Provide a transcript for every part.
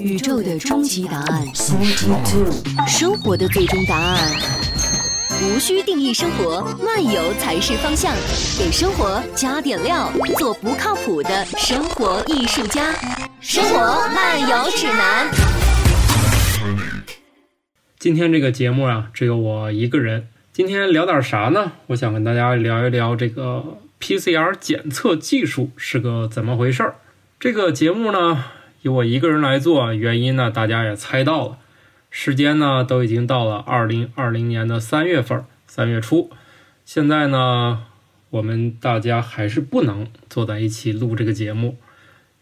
宇宙的终极答案，生活的最终答案。无需定义生活，漫游才是方向。给生活加点料，做不靠谱的生活艺术家。生活漫游指南。今天这个节目啊，只有我一个人。今天聊点啥呢？我想跟大家聊一聊这个 PCR 检测技术是个怎么回事儿。这个节目呢，由我一个人来做，原因呢大家也猜到了。时间呢都已经到了2020年的3月份，3月初。现在呢，我们大家还是不能坐在一起录这个节目。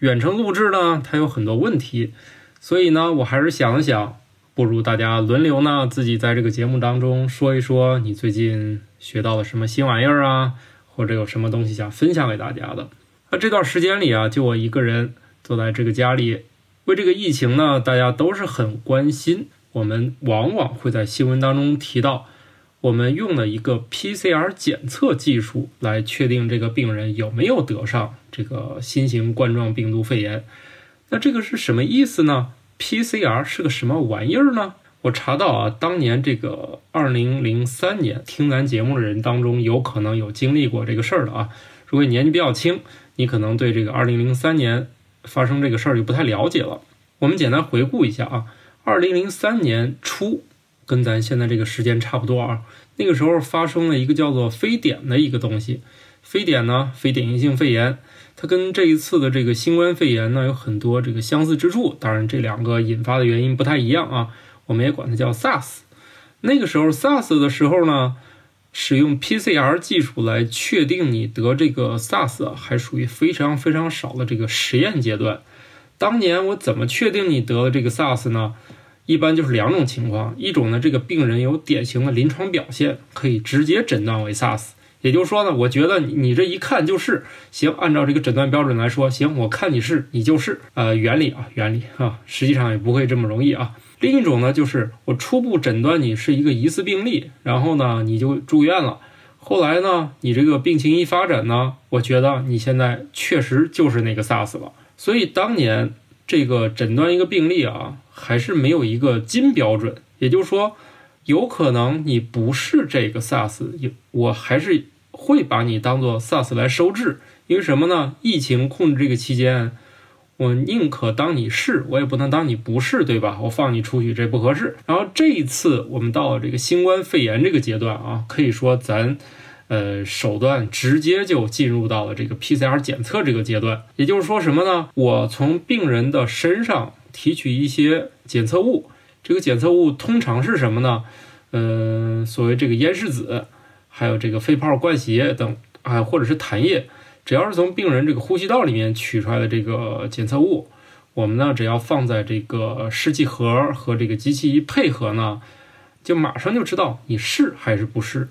远程录制呢，它有很多问题，所以呢，我还是想了想，不如大家轮流呢自己在这个节目当中说一说你最近学到了什么新玩意儿啊，或者有什么东西想分享给大家的。那这段时间里啊，就我一个人坐在这个家里，为这个疫情呢，大家都是很关心。我们往往会在新闻当中提到，我们用了一个 PCR 检测技术来确定这个病人有没有得上这个新型冠状病毒肺炎。那这个是什么意思呢？ PCR 是个什么玩意儿呢？我查到啊，当年这个2003年听咱节目的人当中，有可能有经历过这个事儿的啊。如果你年纪比较轻，你可能对这个2003年发生这个事儿就不太了解了。我们简单回顾一下啊，2003年初跟咱现在这个时间差不多啊，那个时候发生了一个叫做非典的一个东西。非典呢，非典型性肺炎，它跟这一次的这个新冠肺炎呢有很多这个相似之处，当然这两个引发的原因不太一样啊，我们也管它叫 SARS。 那个时候 SARS 的时候呢，使用 PCR 技术来确定你得这个 SARS 啊，还属于非常非常少的这个实验阶段。当年我怎么确定你得了这个 SARS 呢？一般就是两种情况，一种呢，这个病人有典型的临床表现，可以直接诊断为 SARS， 也就是说呢，我觉得你这一看就是行，按照这个诊断标准来说，行，我看你是，你就是原理啊，实际上也不会这么容易啊。另一种呢，就是我初步诊断你是一个疑似病例，然后呢你就住院了，后来呢你这个病情一发展呢，我觉得你现在确实就是那个 SARS 了。所以当年这个诊断一个病例啊，还是没有一个金标准，也就是说有可能你不是这个 SARS， 我还是会把你当做 SARS 来收治。因为什么呢？疫情控制这个期间，我宁可当你是，我也不能当你不是，对吧？我放你出去这不合适。然后这一次我们到了这个新冠肺炎这个阶段啊，可以说咱手段直接就进入到了这个 PCR 检测这个阶段。也就是说什么呢？我从病人的身上提取一些检测物，这个检测物通常是什么呢？所谓这个咽拭子，还有这个肺泡灌血等啊，或者是痰液。只要是从病人这个呼吸道里面取出来的这个检测物，我们呢只要放在这个试剂盒和这个机器一配合呢，就马上就知道你是还是不是。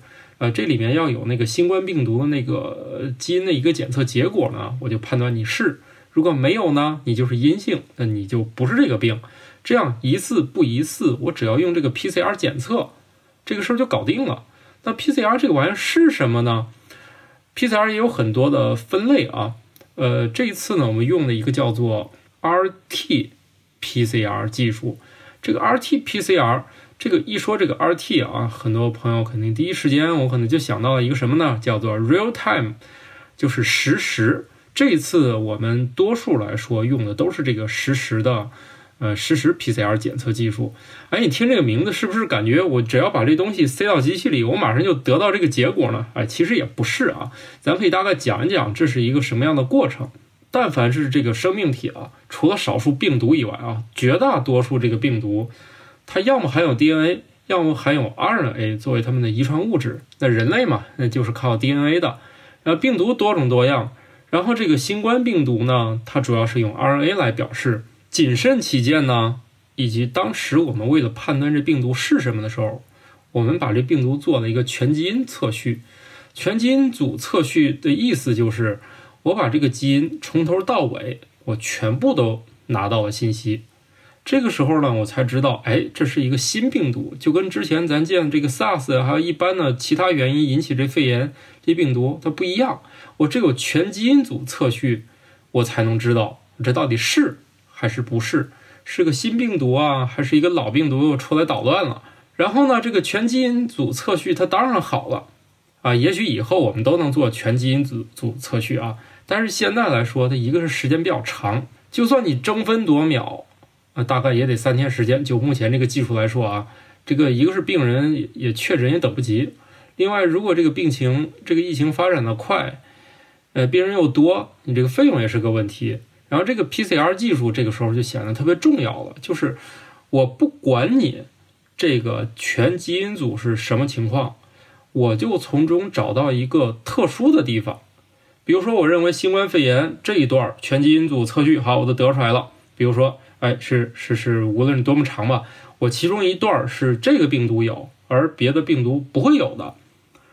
这里面要有那个新冠病毒的那个基因的一个检测结果呢，我就判断你是。如果没有呢，你就是阴性，那你就不是这个病。这样疑似不疑似，我只要用这个 PCR 检测，这个事儿就搞定了。那 PCR 这个玩意儿是什么呢？PCR 也有很多的分类啊，这一次呢，我们用的一个叫做 RT-PCR 技术。这个 RT-PCR， 这个一说这个 RT 啊，很多朋友肯定第一时间我可能就想到了一个什么呢？叫做 real time， 就是实时。这一次我们多数来说用的都是这个实时的实时 PCR 检测技术。哎，你听这个名字是不是感觉我只要把这东西塞到机器里，我马上就得到这个结果呢？哎，其实也不是啊，咱可以大概讲一讲这是一个什么样的过程。但凡是这个生命体啊，除了少数病毒以外啊，绝大多数这个病毒，它要么含有 DNA， 要么含有 RNA 作为它们的遗传物质。那人类嘛，那就是靠 DNA 的。然后病毒多种多样，然后这个新冠病毒呢，它主要是用 RNA 来表示。谨慎起见呢，以及当时我们为了判断这病毒是什么的时候，我们把这病毒做了一个全基因测序。全基因组测序的意思就是，我把这个基因从头到尾，我全部都拿到了信息。这个时候呢，我才知道，哎，这是一个新病毒，就跟之前咱见这个 SARS 还有一般的其他原因引起这肺炎这病毒它不一样。我只有全基因组测序，我才能知道这到底是还是不是。是个新病毒啊，还是一个老病毒又出来捣乱了。然后呢，这个全基因组测序它当然好了啊，也许以后我们都能做全基因组测序啊，但是现在来说，它一个是时间比较长，就算你争分夺秒啊，大概也得3天时间。就目前这个技术来说啊，这个一个是病人也确诊也等不及，另外如果这个病情这个疫情发展的快，病人又多，你这个费用也是个问题。然后这个 PCR 技术这个时候就显得特别重要了，就是我不管你这个全基因组是什么情况，我就从中找到一个特殊的地方。比如说我认为新冠肺炎这一段全基因组测序好，我都得出来了，比如说是无论多么长吧，我其中一段是这个病毒有而别的病毒不会有的，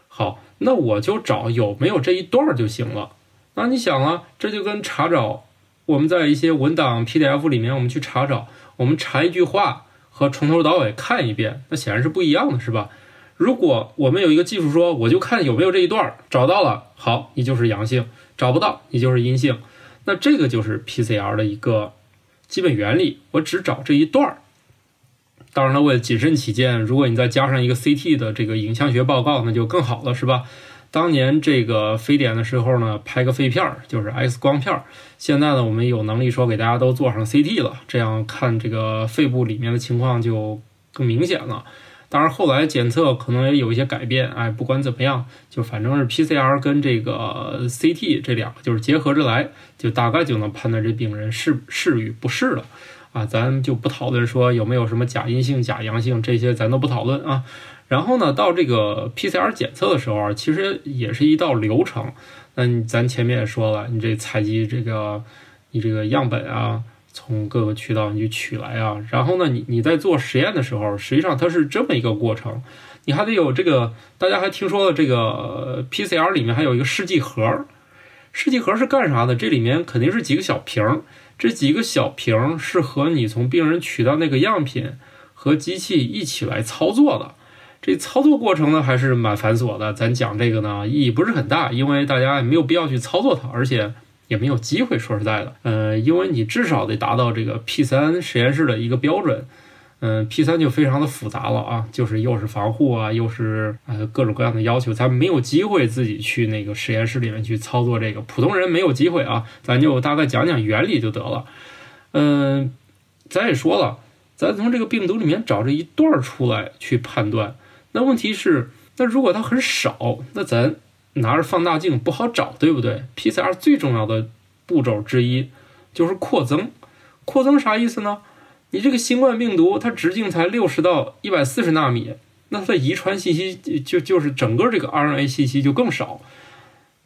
好，那我就找有没有这一段就行了。那你想啊，这就跟查找，我们在一些文档 PDF 里面我们去查找，我们查一句话和从头到尾看一遍，那显然是不一样的，是吧？如果我们有一个技术说，我就看有没有这一段，找到了，好，你就是阳性，找不到，你就是阴性。那这个就是 PCR 的一个基本原理，我只找这一段。当然了，为了谨慎起见，如果你再加上一个 CT 的这个影像学报告，那就更好了，是吧？当年这个非典的时候呢，拍个肺片就是 X 光片，现在呢，我们有能力说给大家都做上 CT 了，这样看这个肺部里面的情况就更明显了。当然后来检测可能也有一些改变，哎，不管怎么样，就反正是 PCR 跟这个 CT 这两个就是结合着来，就大概就能判断这病人是与不是了啊。咱就不讨论说有没有什么假阴性假阳性，这些咱都不讨论啊。然后呢，到这个 PCR 检测的时候啊，其实也是一道流程。那咱前面也说了，你这采集这个你这个样本啊，从各个渠道你去取来啊，然后呢你在做实验的时候，实际上它是这么一个过程。你还得有这个，大家还听说了这个 PCR 里面还有一个试剂盒，试剂盒是干啥的？这里面肯定是几个小瓶，这几个小瓶是和你从病人取到那个样品和机器一起来操作的。这操作过程呢还是蛮繁琐的，咱讲这个呢意义不是很大，因为大家也没有必要去操作它，而且也没有机会，说实在的，因为你至少得达到这个 P3 实验室的一个标准，P3 就非常的复杂了啊，就是又是防护啊，又是各种各样的要求，咱没有机会自己去那个实验室里面去操作这个，普通人没有机会啊，咱就大概讲讲原理就得了。咱也说了，咱从这个病毒里面找这一段出来去判断，那问题是，那如果它很少，那咱拿着放大镜不好找，对不对？ PCR 最重要的步骤之一就是扩增。扩增啥意思呢？你这个新冠病毒它直径才60到140纳米，那它的遗传信息就是整个这个 RNA 信息就更少，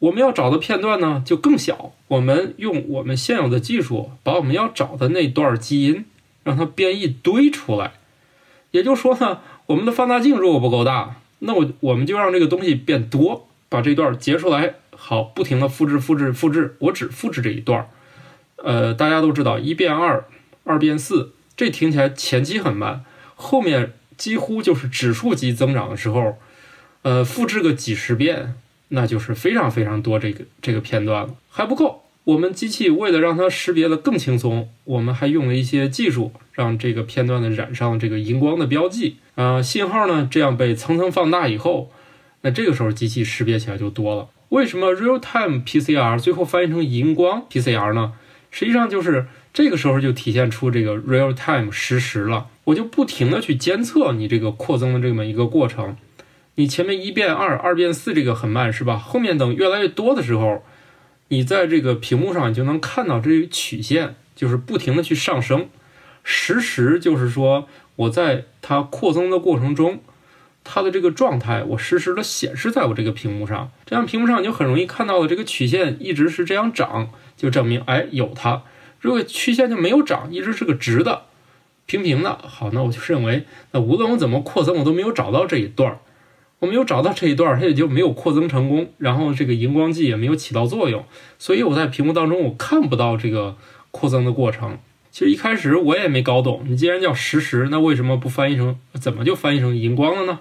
我们要找的片段呢就更小，我们用我们现有的技术把我们要找的那段基因让它编一堆出来。也就是说呢，我们的放大镜如果不够大，那我们就让这个东西变多，把这段截出来，好，不停的复制，我只复制这一段。大家都知道1变2，2变4，这听起来前期很慢，后面几乎就是指数级增长的时候，复制个几十遍，那就是非常非常多这个片段了，还不够。我们机器为了让它识别的更轻松，我们还用了一些技术让这个片段的染上这个荧光的标记啊，信号呢这样被层层放大以后。那这个时候机器识别起来就多了。为什么 real-time PCR 最后翻译成荧光 PCR 呢？实际上就是这个时候就体现出这个 real-time 实时了。我就不停的去监测你这个扩增的这么一个过程。你前面1变2，2变4这个很慢，是吧？后面等越来越多的时候，你在这个屏幕上你就能看到这个曲线，就是不停的去上升。实时就是说我在它扩增的过程中，它的这个状态我实时的显示在我这个屏幕上，这样屏幕上你就很容易看到了，这个曲线一直是这样涨，就证明哎有它。如果曲线就没有涨，一直是个直的平平的，好，那我就认为那无论我怎么扩增我都没有找到这一段，我没有找到这一段，它也就没有扩增成功，然后这个荧光剂也没有起到作用，所以我在屏幕当中我看不到这个扩增的过程。其实一开始我也没搞懂，你既然叫实时，那为什么不翻译成，怎么就翻译成荧光了呢？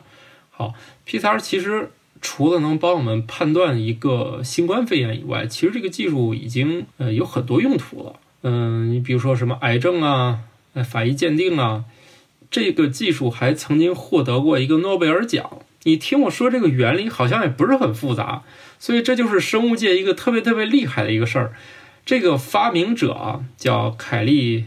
好 ，PCR 其实除了能帮我们判断一个新冠肺炎以外，其实这个技术已经有很多用途了。你比如说什么癌症啊，法医鉴定啊，这个技术还曾经获得过一个诺贝尔奖。你听我说这个原理好像也不是很复杂，所以这就是生物界一个特别特别厉害的一个事儿。这个发明者啊叫凯利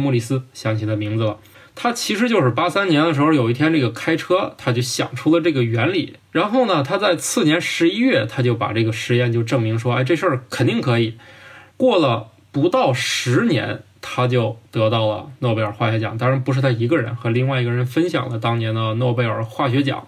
莫里斯，想起的名字了。他其实就是83年的时候，有一天这个开车他就想出了这个原理，然后呢他在次年11月他就把这个实验就证明说，哎，这事儿肯定可以。过了不到10年他就得到了诺贝尔化学奖，当然不是他一个人，和另外一个人分享了当年的诺贝尔化学奖。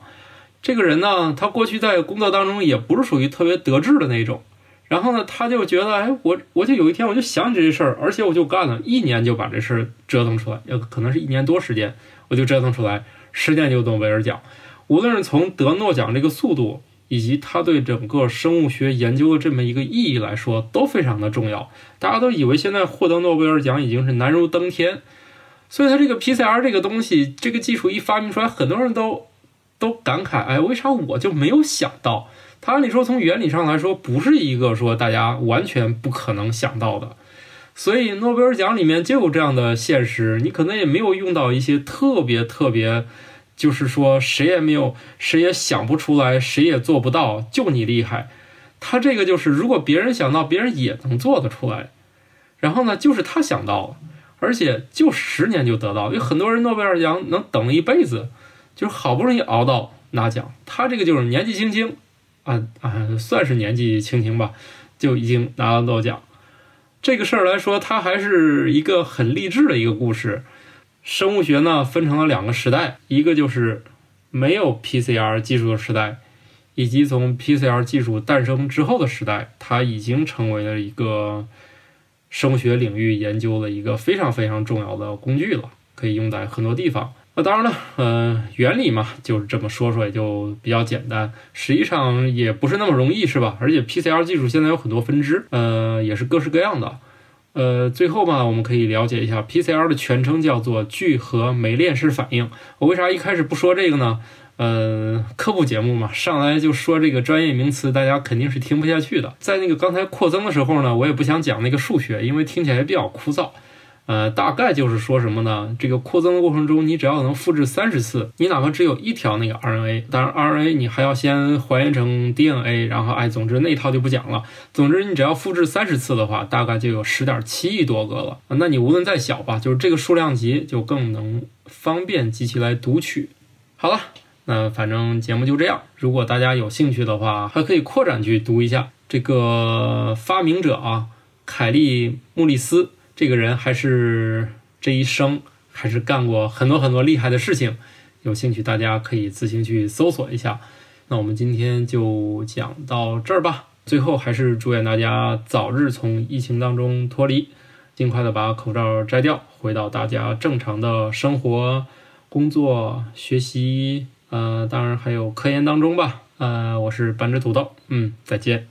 这个人呢，他过去在工作当中也不是属于特别得志的那种，然后呢他就觉得，哎，我就有一天我就想起这事儿，而且我就干了1年就把这事儿折腾出来，可能是1年多时间我就折腾出来，10年就诺贝尔奖。无论是从得诺奖这个速度，以及他对整个生物学研究的这么一个意义来说，都非常的重要。大家都以为现在获得诺贝尔奖已经是难如登天，所以他这个 PCR 这个东西，这个技术一发明出来，很多人都感慨，哎，为啥我就没有想到？他按理说从原理上来说，不是一个说大家完全不可能想到的。所以诺贝尔奖里面就有这样的现实，你可能也没有用到一些特别特别，就是说谁也没有，谁也想不出来，谁也做不到，就你厉害。他这个就是如果别人想到，别人也能做得出来。然后呢，就是他想到了，而且就10年就得到。有很多人诺贝尔奖能等了一辈子，就是好不容易熬到拿奖。他这个就是年纪轻轻算是年纪轻轻吧，就已经拿到诺奖。这个事儿来说，他还是一个很励志的一个故事。生物学呢分成了2个时代，一个就是没有 PCR 技术的时代，以及从 PCR 技术诞生之后的时代，它已经成为了一个生物学领域研究的一个非常非常重要的工具了，可以用在很多地方。那当然了，原理嘛，就是这么说说也就比较简单，实际上也不是那么容易，是吧？而且 PCR 技术现在有很多分支，也是各式各样的。最后嘛，我们可以了解一下 PCR 的全称叫做聚合酶链式反应。我为啥一开始不说这个呢？科普节目嘛，上来就说这个专业名词，大家肯定是听不下去的。在那个刚才扩增的时候呢，我也不想讲那个数学，因为听起来比较枯燥。大概就是说什么呢？这个扩增的过程中，你只要能复制30次，你哪怕只有一条那个 RNA， 当然 RNA 你还要先还原成 DNA， 然后总之那一套就不讲了。总之你只要复制30次的话，大概就有10.7亿多个了。那你无论再小吧，就是这个数量级就更能方便机器来读取。好了，那反正节目就这样。如果大家有兴趣的话，还可以扩展去读一下这个发明者啊，凯利穆利斯。这个人还是这一生还是干过很多很多厉害的事情，有兴趣大家可以自行去搜索一下。那我们今天就讲到这儿吧。最后还是祝愿大家早日从疫情当中脱离，尽快的把口罩摘掉，回到大家正常的生活、工作、学习，当然还有科研当中吧。我是半只土豆，再见。